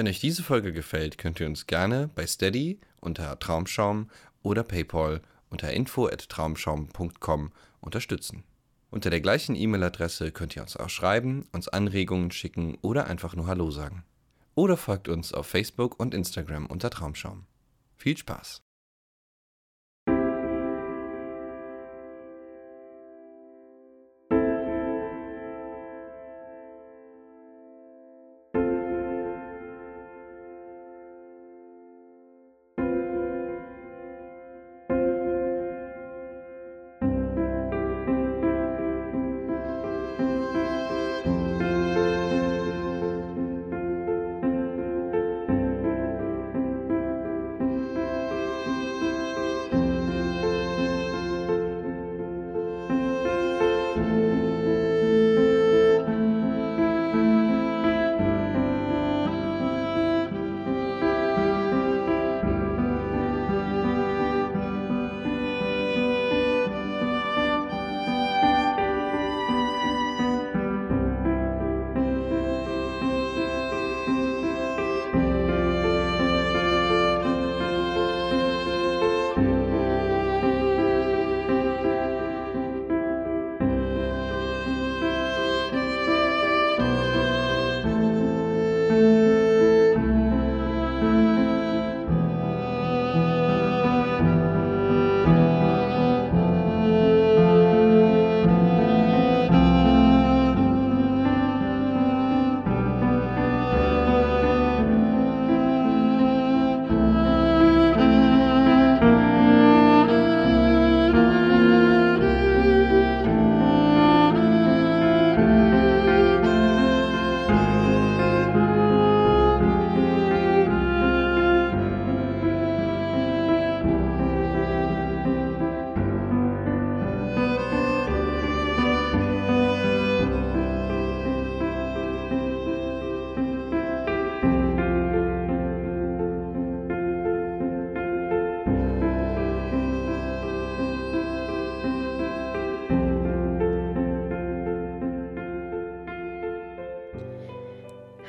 Wenn euch diese Folge gefällt, könnt ihr uns gerne bei Steady unter Traumschaum oder PayPal unter info@traumschaum.com unterstützen. Unter der gleichen E-Mail-Adresse könnt ihr uns auch schreiben, uns Anregungen schicken oder einfach nur Hallo sagen. Oder folgt uns auf Facebook und Instagram unter Traumschaum. Viel Spaß!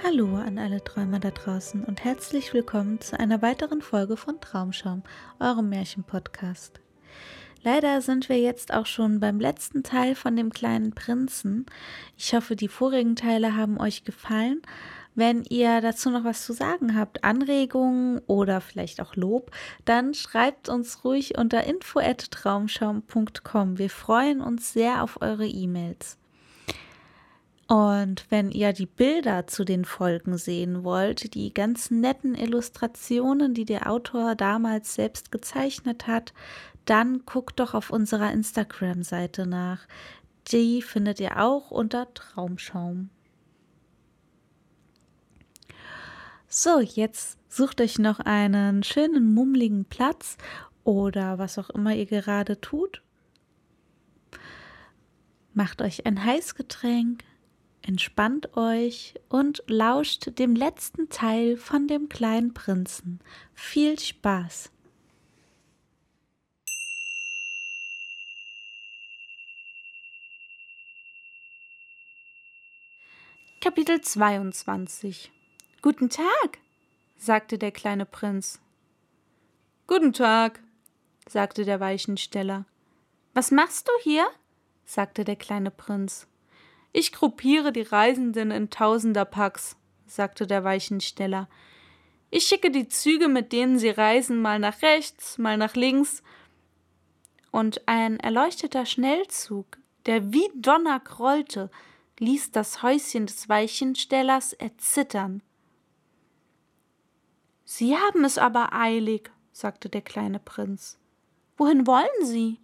Hallo an alle Träumer da draußen und herzlich willkommen zu einer weiteren Folge von Traumschaum, eurem Märchenpodcast. Leider sind wir jetzt auch schon beim letzten Teil von dem kleinen Prinzen. Ich hoffe, die vorigen Teile haben euch gefallen. Wenn ihr dazu noch was zu sagen habt, Anregungen oder vielleicht auch Lob, dann schreibt uns ruhig unter info@traumschaum.com. Wir freuen uns sehr auf eure E-Mails. Und wenn ihr die Bilder zu den Folgen sehen wollt, die ganz netten Illustrationen, die der Autor damals selbst gezeichnet hat, dann guckt doch auf unserer Instagram-Seite nach. Die findet ihr auch unter Traumschaum. So, jetzt sucht euch noch einen schönen, mummeligen Platz oder was auch immer ihr gerade tut. Macht euch ein Heißgetränk. Entspannt euch und lauscht dem letzten Teil von dem kleinen Prinzen. Viel Spaß! Kapitel 22. »Guten Tag«, sagte der kleine Prinz. »Guten Tag«, sagte der Weichensteller. »Was machst du hier?« sagte der kleine Prinz. »Ich gruppiere die Reisenden in 1000er-Packs«, sagte der Weichensteller. »Ich schicke die Züge, mit denen sie reisen, mal nach rechts, mal nach links.« Und ein erleuchteter Schnellzug, der wie Donner grollte, ließ das Häuschen des Weichenstellers erzittern. »Sie haben es aber eilig«, sagte der kleine Prinz. »Wohin wollen Sie?«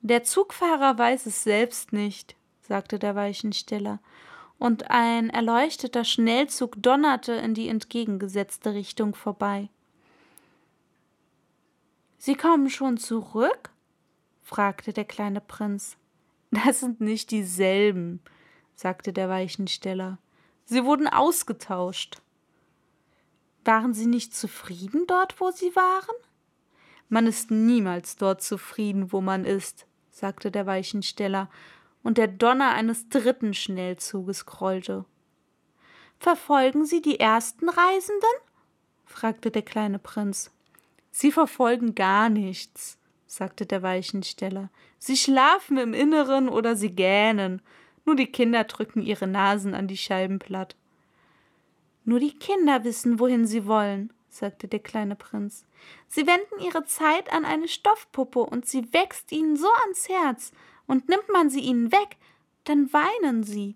»Der Zugfahrer weiß es selbst nicht«, sagte der Weichensteller, und ein erleuchteter Schnellzug donnerte in die entgegengesetzte Richtung vorbei. »Sie kommen schon zurück?« fragte der kleine Prinz. »Das sind nicht dieselben«, sagte der Weichensteller. »Sie wurden ausgetauscht.« »Waren Sie nicht zufrieden dort, wo Sie waren?« »Man ist niemals dort zufrieden, wo man ist«, sagte der Weichensteller, und der Donner eines dritten Schnellzuges grollte. »Verfolgen Sie die ersten Reisenden?« fragte der kleine Prinz. »Sie verfolgen gar nichts«, sagte der Weichensteller. »Sie schlafen im Inneren oder sie gähnen. Nur die Kinder drücken ihre Nasen an die Scheiben platt.« »Nur die Kinder wissen, wohin sie wollen«, sagte der kleine Prinz. »Sie wenden ihre Zeit an eine Stoffpuppe und sie wächst ihnen so ans Herz. Und nimmt man sie ihnen weg, dann weinen sie.«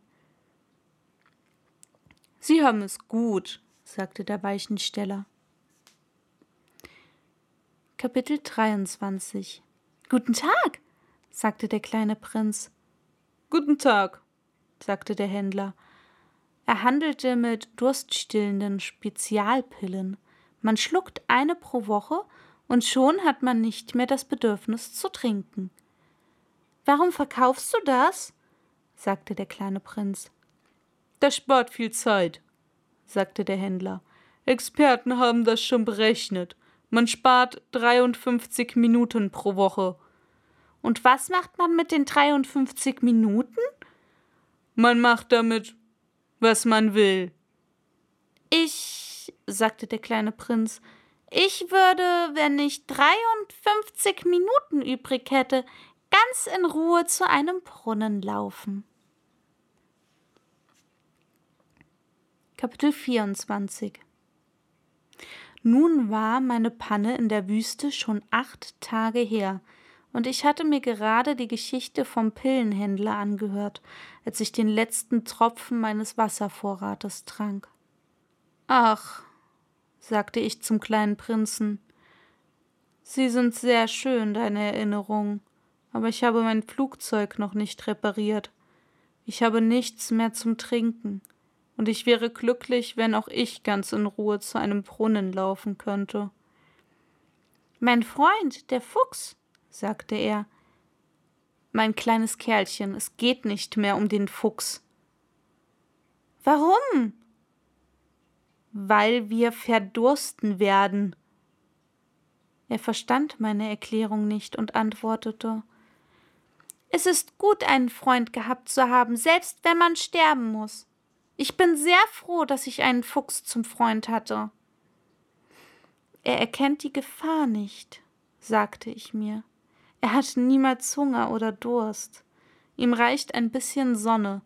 »Sie haben es gut«, sagte der Weichensteller. Kapitel 23. »Guten Tag«, sagte der kleine Prinz. »Guten Tag«, sagte der Händler. Er handelte mit durststillenden Spezialpillen. Man schluckt eine pro Woche und schon hat man nicht mehr das Bedürfnis zu trinken. »Warum verkaufst du das?« sagte der kleine Prinz. »Das spart viel Zeit«, sagte der Händler. »Experten haben das schon berechnet. Man spart 53 Minuten pro Woche.« »Und was macht man mit den 53 Minuten?« »Man macht damit, was man will.« »Ich«, sagte der kleine Prinz, »ich würde, wenn ich 53 Minuten übrig hätte, ganz in Ruhe zu einem Brunnen laufen.« Kapitel 24. Nun war meine Panne in der Wüste schon 8 Tage her, und ich hatte mir gerade die Geschichte vom Pillenhändler angehört, als ich den letzten Tropfen meines Wasservorrates trank. »Ach«, sagte ich zum kleinen Prinzen, »sie sind sehr schön, deine Erinnerungen, aber ich habe mein Flugzeug noch nicht repariert. Ich habe nichts mehr zum Trinken, und ich wäre glücklich, wenn auch ich ganz in Ruhe zu einem Brunnen laufen könnte.« »Mein Freund, der Fuchs«, sagte er. »Mein kleines Kerlchen, es geht nicht mehr um den Fuchs.« »Warum?« »Weil wir verdursten werden.« Er verstand meine Erklärung nicht und antwortete: »Es ist gut, einen Freund gehabt zu haben, selbst wenn man sterben muss. Ich bin sehr froh, dass ich einen Fuchs zum Freund hatte.« »Er erkennt die Gefahr nicht«, sagte ich mir. »Er hat niemals Hunger oder Durst. Ihm reicht ein bisschen Sonne.«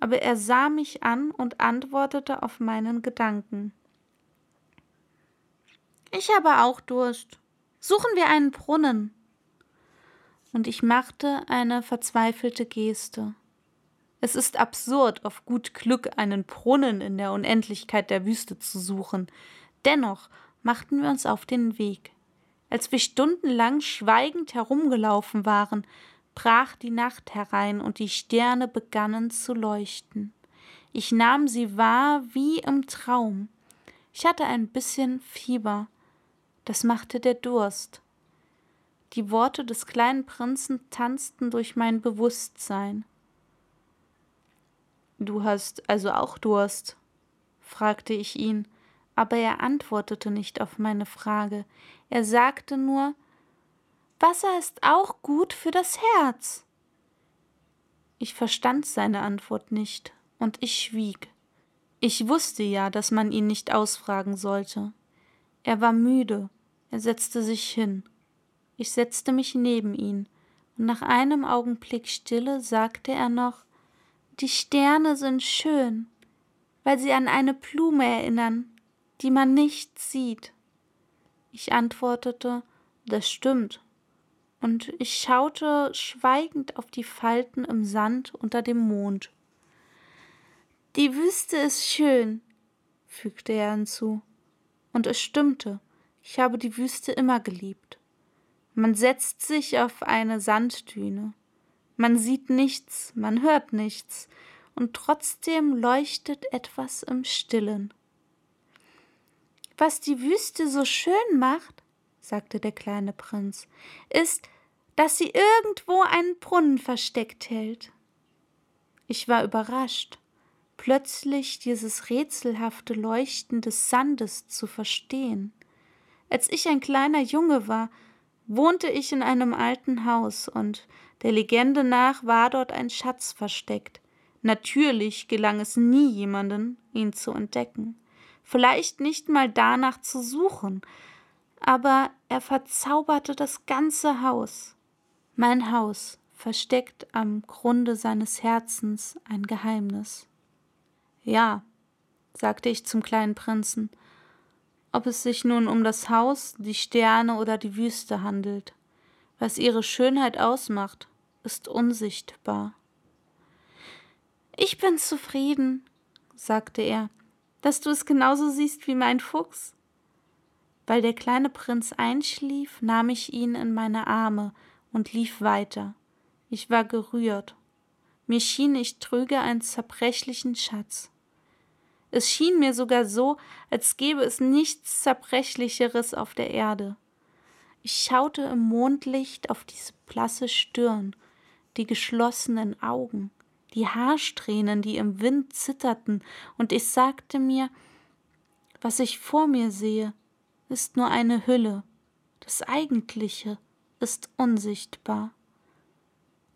Aber er sah mich an und antwortete auf meinen Gedanken. »Ich habe auch Durst. Suchen wir einen Brunnen.« Und ich machte eine verzweifelte Geste. Es ist absurd, auf gut Glück einen Brunnen in der Unendlichkeit der Wüste zu suchen. Dennoch machten wir uns auf den Weg. Als wir stundenlang schweigend herumgelaufen waren, brach die Nacht herein und die Sterne begannen zu leuchten. Ich nahm sie wahr wie im Traum. Ich hatte ein bisschen Fieber. Das machte der Durst. Die Worte des kleinen Prinzen tanzten durch mein Bewusstsein. »Du hast also auch Durst?« fragte ich ihn, aber er antwortete nicht auf meine Frage. Er sagte nur: »Wasser ist auch gut für das Herz.« Ich verstand seine Antwort nicht, und ich schwieg. Ich wusste ja, dass man ihn nicht ausfragen sollte. Er war müde, er setzte sich hin. Ich setzte mich neben ihn, und nach einem Augenblick Stille sagte er noch: »Die Sterne sind schön, weil sie an eine Blume erinnern, die man nicht sieht.« Ich antwortete: »Das stimmt«, und ich schaute schweigend auf die Falten im Sand unter dem Mond. »Die Wüste ist schön«, fügte er hinzu, und es stimmte, ich habe die Wüste immer geliebt. Man setzt sich auf eine Sanddüne. Man sieht nichts, man hört nichts, und trotzdem leuchtet etwas im Stillen. »Was die Wüste so schön macht«, sagte der kleine Prinz, »ist, dass sie irgendwo einen Brunnen versteckt hält.« Ich war überrascht, plötzlich dieses rätselhafte Leuchten des Sandes zu verstehen. Als ich ein kleiner Junge war, wohnte ich in einem alten Haus, und der Legende nach war dort ein Schatz versteckt, Natürlich gelang es nie jemandem, ihn zu entdecken, vielleicht nicht mal danach zu suchen, aber er verzauberte das ganze Haus. Mein Haus versteckt am Grunde seines Herzens ein Geheimnis. Ja, sagte ich zum kleinen Prinzen, ob es sich nun um das Haus, die Sterne oder die Wüste handelt. Was ihre Schönheit ausmacht, ist unsichtbar. Ich bin zufrieden, sagte er, dass du es genauso siehst wie mein Fuchs. Weil der kleine Prinz einschlief, nahm ich ihn in meine Arme und lief weiter. Ich war gerührt. Mir schien, ich trüge einen zerbrechlichen Schatz. Es schien mir sogar so, als gäbe es nichts Zerbrechlicheres auf der Erde. Ich schaute im Mondlicht auf diese blasse Stirn, die geschlossenen Augen, die Haarsträhnen, die im Wind zitterten, und ich sagte mir, was ich vor mir sehe, ist nur eine Hülle, das Eigentliche ist unsichtbar.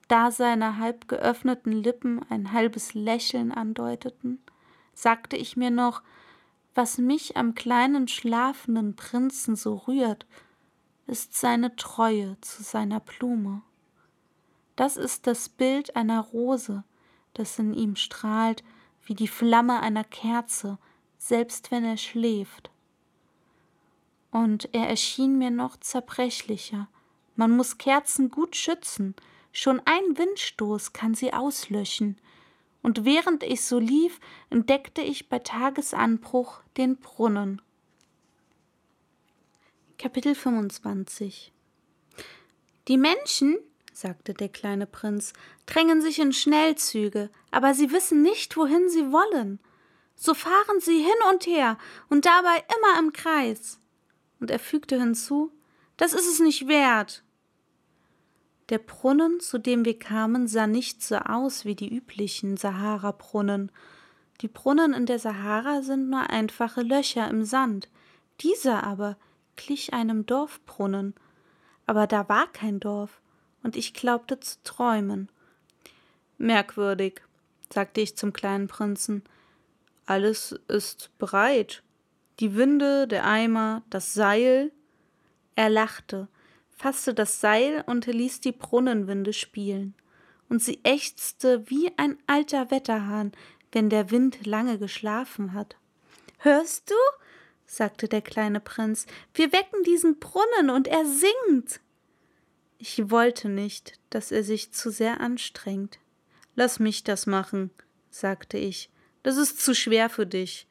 Da seine halb geöffneten Lippen ein halbes Lächeln andeuteten, sagte ich mir noch, was mich am kleinen schlafenden Prinzen so rührt, ist seine Treue zu seiner Blume. Das ist das Bild einer Rose, das in ihm strahlt wie die Flamme einer Kerze, selbst wenn er schläft. Und er erschien mir noch zerbrechlicher. Man muss Kerzen gut schützen, schon ein Windstoß kann sie auslöschen. Und während ich so lief, entdeckte ich bei Tagesanbruch den Brunnen. Kapitel 25. Die Menschen, sagte der kleine Prinz, drängen sich in Schnellzüge, aber sie wissen nicht, wohin sie wollen. So fahren sie hin und her und dabei immer im Kreis. Und er fügte hinzu, das ist es nicht wert. Der Brunnen, zu dem wir kamen, sah nicht so aus wie die üblichen Sahara-Brunnen. Die Brunnen in der Sahara sind nur einfache Löcher im Sand. Dieser aber glich einem Dorfbrunnen. Aber da war kein Dorf, und ich glaubte zu träumen. Merkwürdig, sagte ich zum kleinen Prinzen. Alles ist bereit. Die Winde, der Eimer, das Seil. Er lachte, fasste das Seil und ließ die Brunnenwinde spielen, und sie ächzte wie ein alter Wetterhahn, wenn der Wind lange geschlafen hat. »Hörst du?« sagte der kleine Prinz, »wir wecken diesen Brunnen, und er singt!« Ich wollte nicht, dass er sich zu sehr anstrengt. »Lass mich das machen«, sagte ich, »das ist zu schwer für dich.«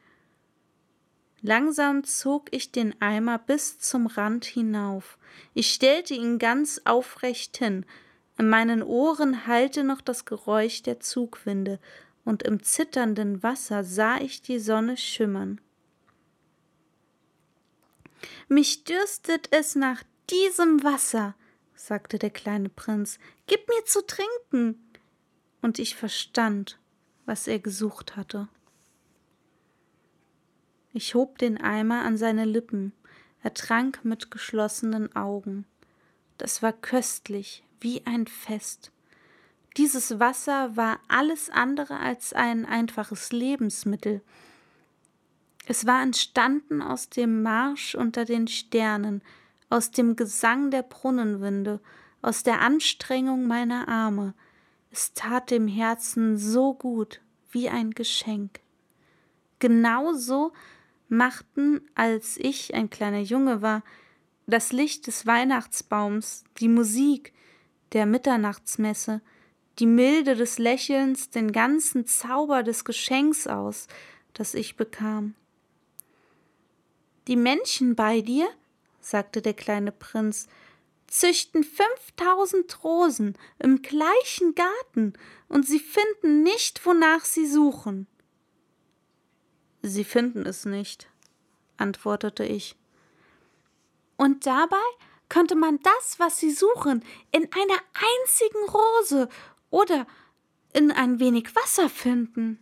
Langsam zog ich den Eimer bis zum Rand hinauf. Ich stellte ihn ganz aufrecht hin. In meinen Ohren hallte noch das Geräusch der Zugwinde, und im zitternden Wasser sah ich die Sonne schimmern. »Mich dürstet es nach diesem Wasser«, sagte der kleine Prinz, »gib mir zu trinken!« Und ich verstand, was er gesucht hatte. Ich hob den Eimer an seine Lippen, er trank mit geschlossenen Augen. Das war köstlich, wie ein Fest. Dieses Wasser war alles andere als ein einfaches Lebensmittel. Es war entstanden aus dem Marsch unter den Sternen, aus dem Gesang der Brunnenwinde, aus der Anstrengung meiner Arme. Es tat dem Herzen so gut, wie ein Geschenk. Genauso machten, als ich ein kleiner Junge war, das Licht des Weihnachtsbaums, die Musik der Mitternachtsmesse, die Milde des Lächelns, den ganzen Zauber des Geschenks aus, das ich bekam. »Die Menschen bei dir«, sagte der kleine Prinz, »züchten 5000 Rosen im gleichen Garten, und sie finden nicht, wonach sie suchen.« »Sie finden es nicht«, antwortete ich. »Und dabei könnte man das, was sie suchen, in einer einzigen Rose oder in ein wenig Wasser finden.«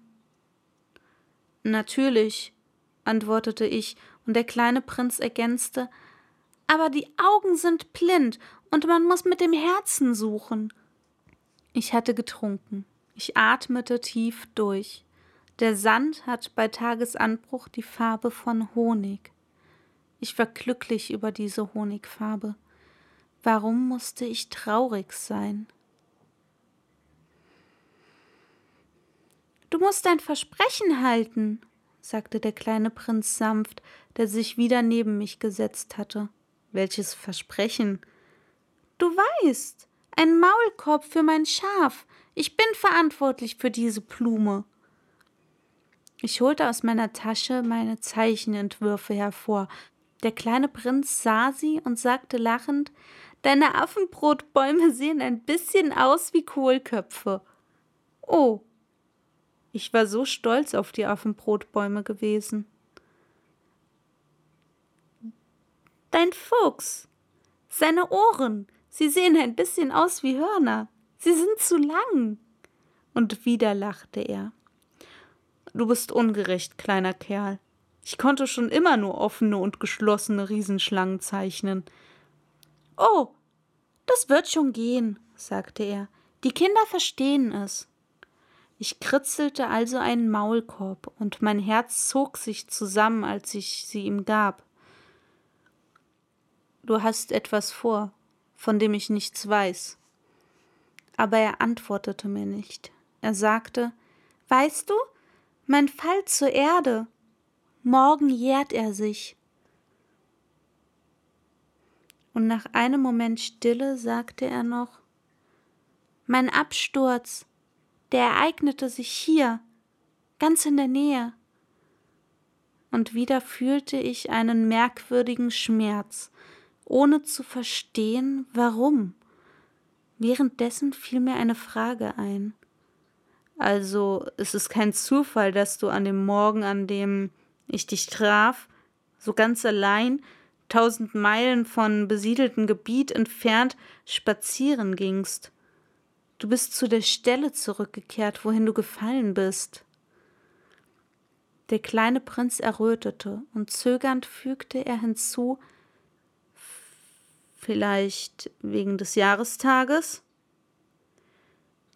»Natürlich«, antwortete ich, und der kleine Prinz ergänzte, »aber die Augen sind blind, und man muss mit dem Herzen suchen.« Ich hatte getrunken. Ich atmete tief durch. Der Sand hat bei Tagesanbruch die Farbe von Honig. Ich war glücklich über diese Honigfarbe. Warum musste ich traurig sein? »Du musst dein Versprechen halten«, sagte der kleine Prinz sanft, der sich wieder neben mich gesetzt hatte. »Welches Versprechen?« »Du weißt, ein Maulkorb für mein Schaf. Ich bin verantwortlich für diese Blume.« Ich holte aus meiner Tasche meine Zeichenentwürfe hervor. Der kleine Prinz sah sie und sagte lachend, »Deine Affenbrotbäume sehen ein bisschen aus wie Kohlköpfe.« »Oh!« Ich war so stolz auf die Affenbrotbäume gewesen. »Dein Fuchs! Seine Ohren! Sie sehen ein bisschen aus wie Hörner. Sie sind zu lang.« Und wieder lachte er. »Du bist ungerecht, kleiner Kerl. Ich konnte schon immer nur offene und geschlossene Riesenschlangen zeichnen.« »Oh, das wird schon gehen«, sagte er. »Die Kinder verstehen es.« Ich kritzelte also einen Maulkorb und mein Herz zog sich zusammen, als ich sie ihm gab. »Du hast etwas vor, von dem ich nichts weiß.« Aber er antwortete mir nicht. Er sagte, »Weißt du, mein Fall zur Erde. Morgen jährt er sich.« Und nach einem Moment Stille sagte er noch, »Mein Absturz, der ereignete sich hier, ganz in der Nähe.« Und wieder fühlte ich einen merkwürdigen Schmerz, ohne zu verstehen, warum. Währenddessen fiel mir eine Frage ein. »Also, es ist kein Zufall, dass du an dem Morgen, an dem ich dich traf, so ganz allein, 1000 Meilen von besiedeltem Gebiet entfernt, spazieren gingst. Du bist zu der Stelle zurückgekehrt, wohin du gefallen bist.« Der kleine Prinz errötete und zögernd fügte er hinzu, »Vielleicht wegen des Jahrestages?«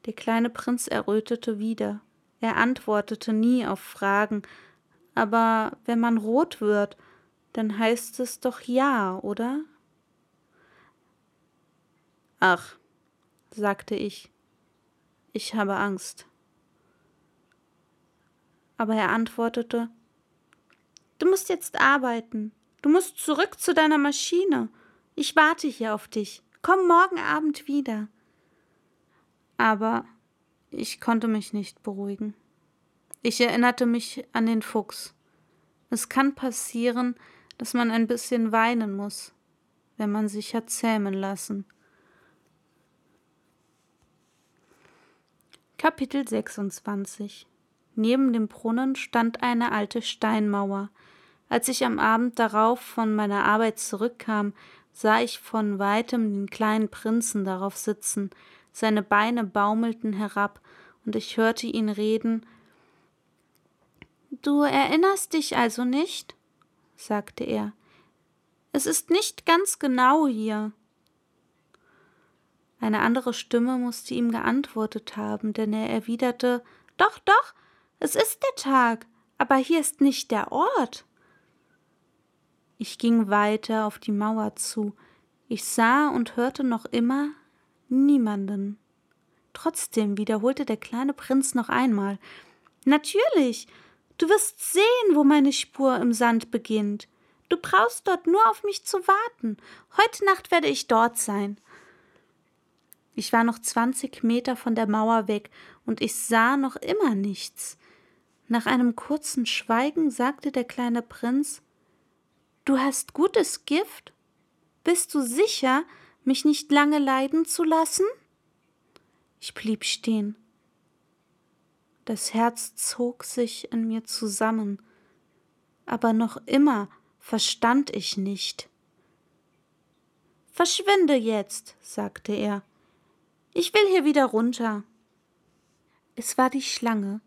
Der kleine Prinz errötete wieder. Er antwortete nie auf Fragen, aber wenn man rot wird, dann heißt es doch ja, oder? »Ach«, sagte ich. »Ich habe Angst.« Aber er antwortete, »Du musst jetzt arbeiten. Du musst zurück zu deiner Maschine. Ich warte hier auf dich. Komm morgen Abend wieder.« Aber ich konnte mich nicht beruhigen. Ich erinnerte mich an den Fuchs. Es kann passieren, dass man ein bisschen weinen muss, wenn man sich hat zähmen lassen. Kapitel 26. Neben dem Brunnen stand eine alte Steinmauer. Als ich am Abend darauf von meiner Arbeit zurückkam, sah ich von weitem den kleinen Prinzen darauf sitzen. Seine Beine baumelten herab und ich hörte ihn reden. »Du erinnerst dich also nicht?« sagte er. »Es ist nicht ganz genau hier.« Eine andere Stimme musste ihm geantwortet haben, denn er erwiderte, »Doch, doch, es ist der Tag, aber hier ist nicht der Ort.« Ich ging weiter auf die Mauer zu. Ich sah und hörte noch immer niemanden. Trotzdem wiederholte der kleine Prinz noch einmal, »Natürlich, du wirst sehen, wo meine Spur im Sand beginnt. Du brauchst dort nur auf mich zu warten. Heute Nacht werde ich dort sein.« Ich war noch 20 Meter von der Mauer weg und ich sah noch immer nichts. Nach einem kurzen Schweigen sagte der kleine Prinz, »Du hast gutes Gift? Bist du sicher, mich nicht lange leiden zu lassen?« Ich blieb stehen. Das Herz zog sich in mir zusammen, aber noch immer verstand ich nicht. »Verschwinde jetzt«, sagte er. »Ich will hier wieder runter.« Es war die Schlange,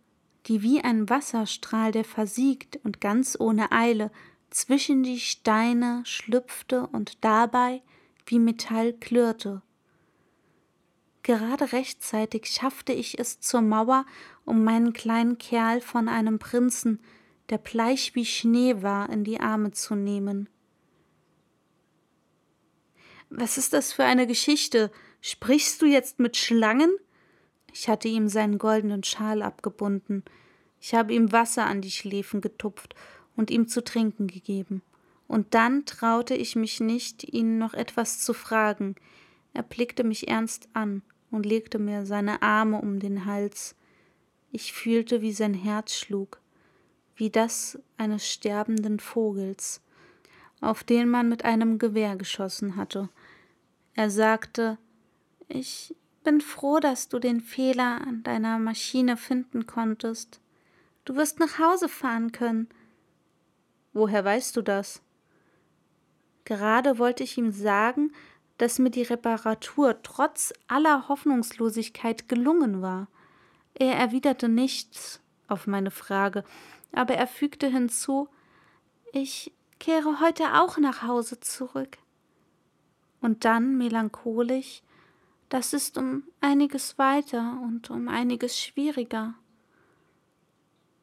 die wie ein Wasserstrahl, der versiegt und ganz ohne Eile zwischen die Steine schlüpfte und dabei wie Metall klirrte. Gerade rechtzeitig schaffte ich es zur Mauer, um meinen kleinen Kerl von einem Prinzen, der bleich wie Schnee war, in die Arme zu nehmen. »Was ist das für eine Geschichte? Sprichst du jetzt mit Schlangen?« Ich hatte ihm seinen goldenen Schal abgebunden. Ich habe ihm Wasser an die Schläfen getupft und ihm zu trinken gegeben. Und dann traute ich mich nicht, ihn noch etwas zu fragen. Er blickte mich ernst an und legte mir seine Arme um den Hals. Ich fühlte, wie sein Herz schlug, wie das eines sterbenden Vogels, auf den man mit einem Gewehr geschossen hatte. Er sagte, »Ich bin froh, dass du den Fehler an deiner Maschine finden konntest. Du wirst nach Hause fahren können.« »Woher weißt du das?« Gerade wollte ich ihm sagen, dass mir die Reparatur trotz aller Hoffnungslosigkeit gelungen war. Er erwiderte nichts auf meine Frage, aber er fügte hinzu, »Ich kehre heute auch nach Hause zurück.« Und dann melancholisch, »Das ist um einiges weiter und um einiges schwieriger.«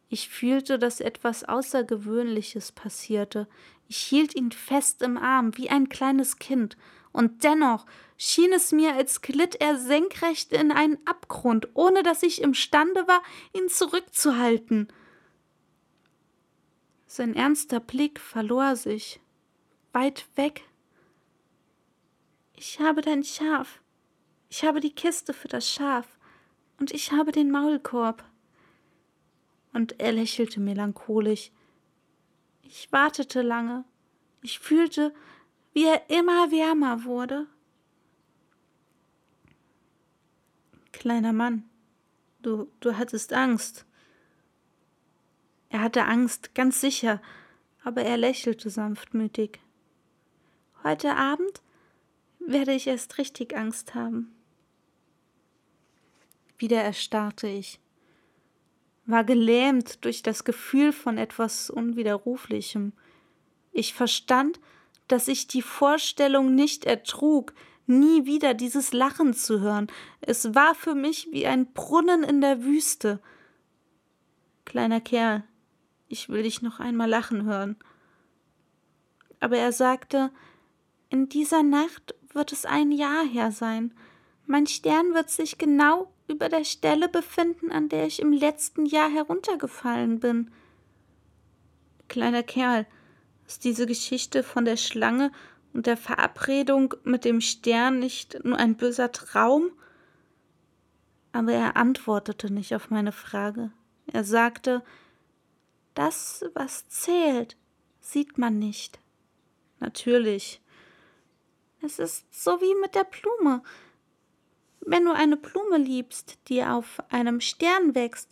Ich fühlte, dass etwas Außergewöhnliches passierte. Ich hielt ihn fest im Arm, wie ein kleines Kind, und dennoch schien es mir, als glitt er senkrecht in einen Abgrund, ohne dass ich imstande war, ihn zurückzuhalten. Sein ernster Blick verlor sich, weit weg. »Ich habe dein Schaf, ich habe die Kiste für das Schaf und ich habe den Maulkorb.« Und er lächelte melancholisch. Ich wartete lange. Ich fühlte, wie er immer wärmer wurde. »Kleiner Mann, du hattest Angst.« Er hatte Angst, ganz sicher, aber er lächelte sanftmütig. »Heute Abend werde ich erst richtig Angst haben.« Wieder erstarrte ich, war gelähmt durch das Gefühl von etwas Unwiderruflichem. Ich verstand, dass ich die Vorstellung nicht ertrug, nie wieder dieses Lachen zu hören. Es war für mich wie ein Brunnen in der Wüste. »Kleiner Kerl, ich will dich noch einmal lachen hören.« Aber er sagte, »In dieser Nacht wird es 1 Jahr her sein. Mein Stern wird sich genau über der Stelle befinden, an der ich im letzten Jahr heruntergefallen bin.« »Kleiner Kerl, ist diese Geschichte von der Schlange und der Verabredung mit dem Stern nicht nur ein böser Traum?« Aber er antwortete nicht auf meine Frage. Er sagte, »Das, was zählt, sieht man nicht.« »Natürlich. Es ist so wie mit der Blume. Wenn du eine Blume liebst, die auf einem Stern wächst,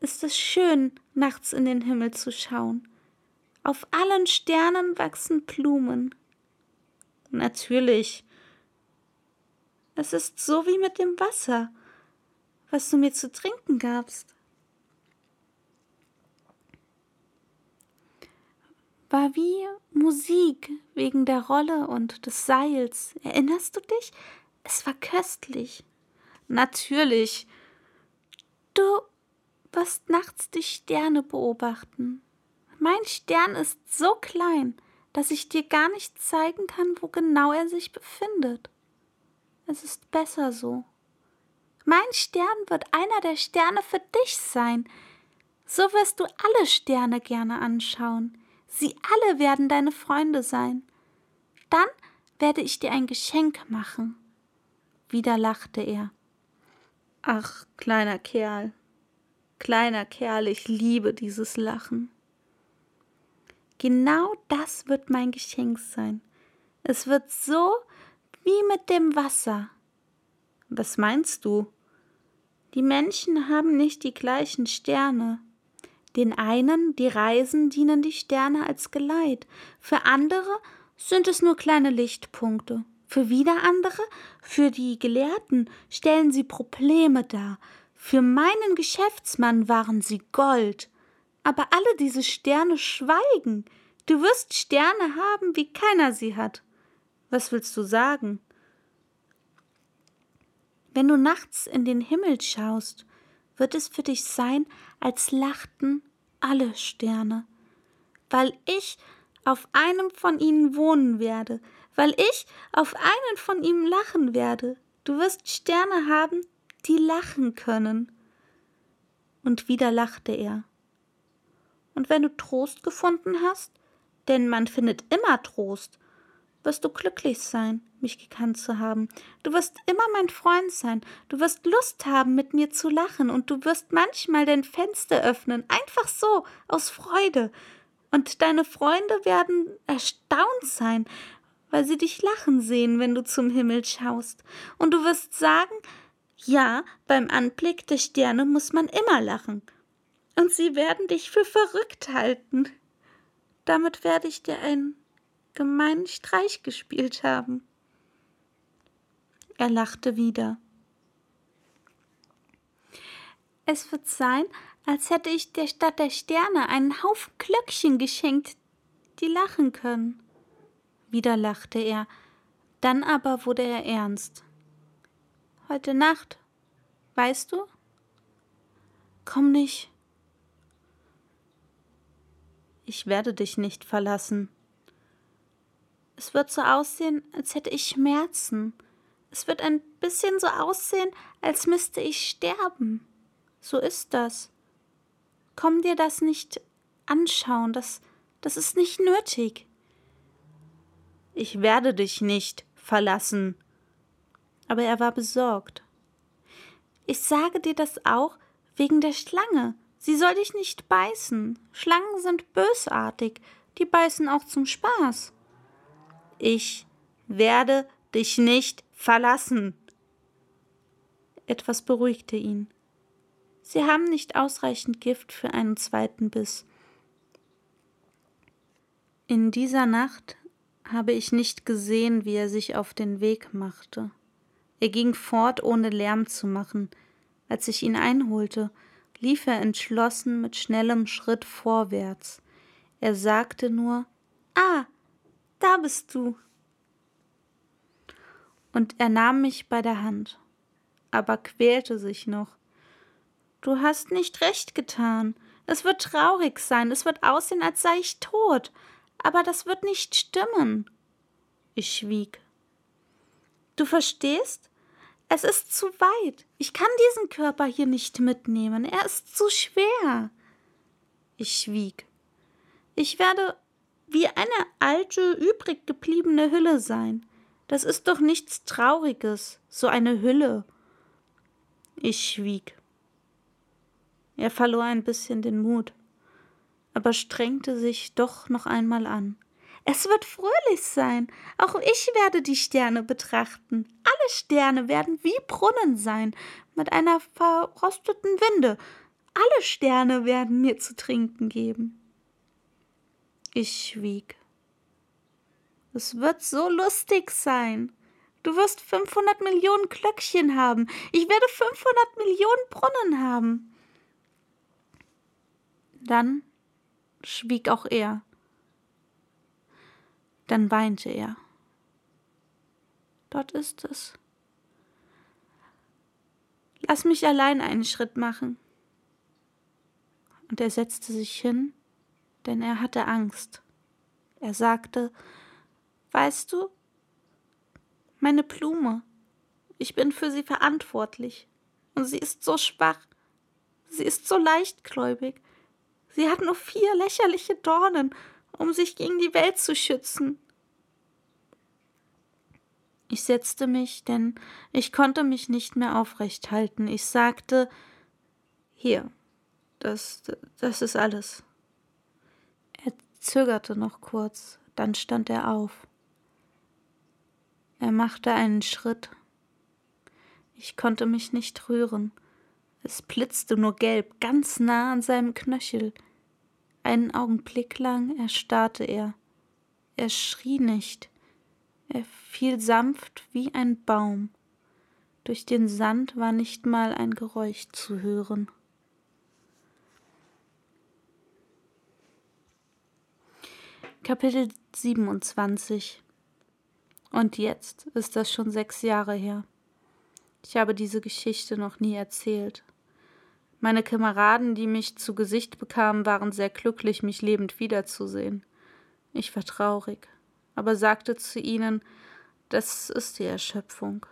ist es schön, nachts in den Himmel zu schauen. Auf allen Sternen wachsen Blumen.« »Natürlich. Es ist so wie mit dem Wasser, was du mir zu trinken gabst.« War wie Musik wegen der Rolle und des Seils. Erinnerst du dich? Es war köstlich. »Natürlich. Du wirst nachts die Sterne beobachten. Mein Stern ist so klein, dass ich dir gar nicht zeigen kann, wo genau er sich befindet. Es ist besser so. Mein Stern wird einer der Sterne für dich sein. So wirst du alle Sterne gerne anschauen. Sie alle werden deine Freunde sein. Dann werde ich dir ein Geschenk machen.« Wieder lachte er. »Ach, kleiner Kerl, ich liebe dieses Lachen.« »Genau das wird mein Geschenk sein. Es wird so wie mit dem Wasser.« »Was meinst du?« »Die Menschen haben nicht die gleichen Sterne. Den einen, die reisen, dienen die Sterne als Geleit. Für andere sind es nur kleine Lichtpunkte. Für wieder andere, für die Gelehrten, stellen sie Probleme dar. Für meinen Geschäftsmann waren sie Gold. Aber alle diese Sterne schweigen. Du wirst Sterne haben, wie keiner sie hat. Was willst du sagen?« Wenn du nachts in den Himmel schaust, wird es für dich sein, als lachten alle Sterne, weil ich auf einem von ihnen wohnen werde, weil ich auf einen von ihnen lachen werde. Du wirst Sterne haben, die lachen können. Und wieder lachte er. Und wenn du Trost gefunden hast, denn man findet immer Trost, wirst du glücklich sein, mich gekannt zu haben. Du wirst immer mein Freund sein. Du wirst Lust haben, mit mir zu lachen. Und du wirst manchmal dein Fenster öffnen, einfach so, aus Freude. Und deine Freunde werden erstaunt sein, weil sie dich lachen sehen, wenn du zum Himmel schaust. Und du wirst sagen, ja, beim Anblick der Sterne muss man immer lachen. Und sie werden dich für verrückt halten. Damit werde ich dir einen gemeinen Streich gespielt haben. Er lachte wieder. Es wird sein, als hätte ich der Stadt der Sterne einen Haufen Glöckchen geschenkt, die lachen können. Wieder lachte er, dann aber wurde er ernst. Heute Nacht, weißt du? Komm nicht. Ich werde dich nicht verlassen. Es wird so aussehen, als hätte ich Schmerzen. Es wird ein bisschen so aussehen, als müsste ich sterben. So ist das. Komm dir das nicht anschauen, das ist nicht nötig. Ich werde dich nicht verlassen. Aber er war besorgt. Ich sage dir das auch wegen der Schlange. Sie soll dich nicht beißen. Schlangen sind bösartig. Die beißen auch zum Spaß. Ich werde dich nicht verlassen. Etwas beruhigte ihn. Sie haben nicht ausreichend Gift für einen zweiten Biss. In dieser Nacht habe ich nicht gesehen, wie er sich auf den Weg machte. Er ging fort, ohne Lärm zu machen. Als ich ihn einholte, lief er entschlossen mit schnellem Schritt vorwärts. Er sagte nur, »Ah, da bist du!« Und er nahm mich bei der Hand, aber quälte sich noch. »Du hast nicht recht getan. Es wird traurig sein, es wird aussehen, als sei ich tot, aber das wird nicht stimmen.« Ich schwieg. »Du verstehst? Es ist zu weit. Ich kann diesen Körper hier nicht mitnehmen. Er ist zu schwer.« Ich schwieg. »Ich werde wie eine alte, übrig gebliebene Hülle sein. Das ist doch nichts Trauriges, so eine Hülle.« Ich schwieg. Er verlor ein bisschen den Mut, aber strengte sich doch noch einmal an. »Es wird fröhlich sein. Auch ich werde die Sterne betrachten. Alle Sterne werden wie Brunnen sein, mit einer verrosteten Winde. Alle Sterne werden mir zu trinken geben.« Ich schwieg. »Es wird so lustig sein. Du wirst 500 Millionen Glöckchen haben. Ich werde 500 Millionen Brunnen haben.« Dann schwieg auch er. Dann weinte er. Dort ist es. Lass mich allein einen Schritt machen. Und er setzte sich hin, denn er hatte Angst. Er sagte, weißt du, meine Blume, ich bin für sie verantwortlich. Und sie ist so schwach, sie ist so leichtgläubig. Sie hat nur 4 lächerliche Dornen, um sich gegen die Welt zu schützen. Ich setzte mich, denn ich konnte mich nicht mehr aufrecht halten. Ich sagte, hier, das ist alles. Er zögerte noch kurz, dann stand er auf. Er machte einen Schritt. Ich konnte mich nicht rühren. Es blitzte nur gelb, ganz nah an seinem Knöchel. Einen Augenblick lang erstarrte er. Er schrie nicht. Er fiel sanft wie ein Baum. Durch den Sand war nicht mal ein Geräusch zu hören. Kapitel 27. Und jetzt ist das schon 6 Jahre her. Ich habe diese Geschichte noch nie erzählt. Meine Kameraden, die mich zu Gesicht bekamen, waren sehr glücklich, mich lebend wiederzusehen. Ich war traurig, aber sagte zu ihnen, das ist die Erschöpfung.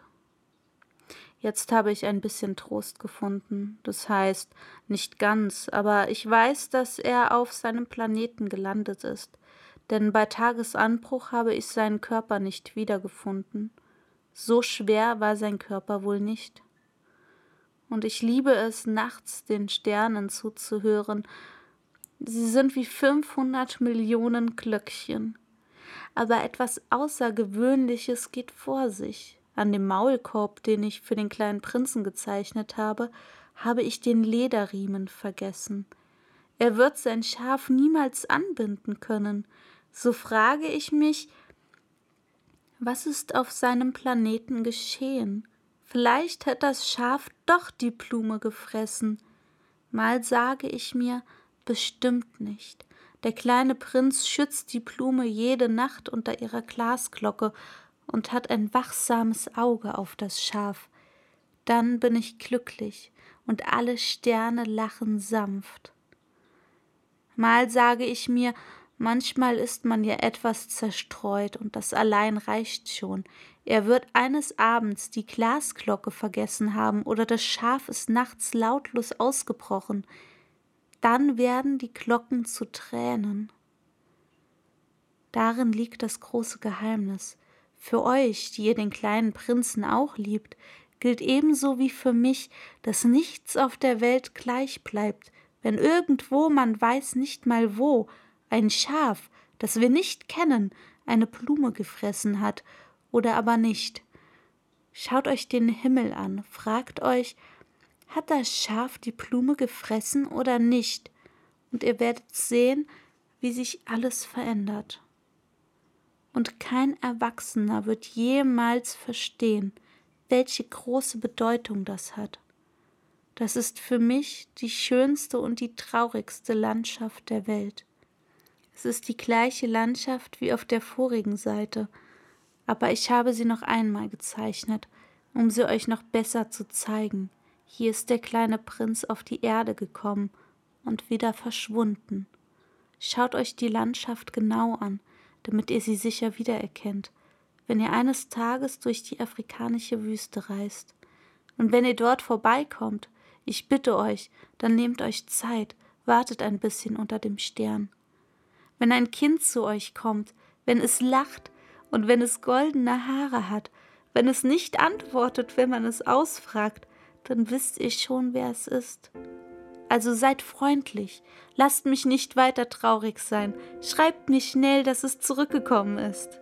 Jetzt habe ich ein bisschen Trost gefunden, das heißt, nicht ganz, aber ich weiß, dass er auf seinem Planeten gelandet ist, denn bei Tagesanbruch habe ich seinen Körper nicht wiedergefunden. So schwer war sein Körper wohl nicht. Und ich liebe es, nachts den Sternen zuzuhören. Sie sind wie 500 Millionen Glöckchen. Aber etwas Außergewöhnliches geht vor sich. An dem Maulkorb, den ich für den kleinen Prinzen gezeichnet habe, habe ich den Lederriemen vergessen. Er wird sein Schaf niemals anbinden können. So frage ich mich, was ist auf seinem Planeten geschehen? Vielleicht hat das Schaf doch die Blume gefressen. Mal sage ich mir, bestimmt nicht. Der kleine Prinz schützt die Blume jede Nacht unter ihrer Glasglocke und hat ein wachsames Auge auf das Schaf. Dann bin ich glücklich und alle Sterne lachen sanft. Mal sage ich mir, manchmal ist man ja etwas zerstreut und das allein reicht schon. Er wird eines Abends die Glasglocke vergessen haben oder das Schaf ist nachts lautlos ausgebrochen. Dann werden die Glocken zu Tränen. Darin liegt das große Geheimnis. Für euch, die ihr den kleinen Prinzen auch liebt, gilt ebenso wie für mich, dass nichts auf der Welt gleich bleibt, wenn irgendwo, man weiß nicht mal wo, ein Schaf, das wir nicht kennen, eine Blume gefressen hat oder aber nicht. Schaut euch den Himmel an, fragt euch, hat das Schaf die Blume gefressen oder nicht? Und ihr werdet sehen, wie sich alles verändert. Und kein Erwachsener wird jemals verstehen, welche große Bedeutung das hat. Das ist für mich die schönste und die traurigste Landschaft der Welt. Es ist die gleiche Landschaft wie auf der vorigen Seite, aber ich habe sie noch einmal gezeichnet, um sie euch noch besser zu zeigen. Hier ist der kleine Prinz auf die Erde gekommen und wieder verschwunden. Schaut euch die Landschaft genau an, damit ihr sie sicher wiedererkennt, wenn ihr eines Tages durch die afrikanische Wüste reist. Und wenn ihr dort vorbeikommt, ich bitte euch, dann nehmt euch Zeit, wartet ein bisschen unter dem Stern. Wenn ein Kind zu euch kommt, wenn es lacht und wenn es goldene Haare hat, wenn es nicht antwortet, wenn man es ausfragt, dann wisst ihr schon, wer es ist. Also seid freundlich, lasst mich nicht weiter traurig sein, schreibt mir schnell, dass es zurückgekommen ist.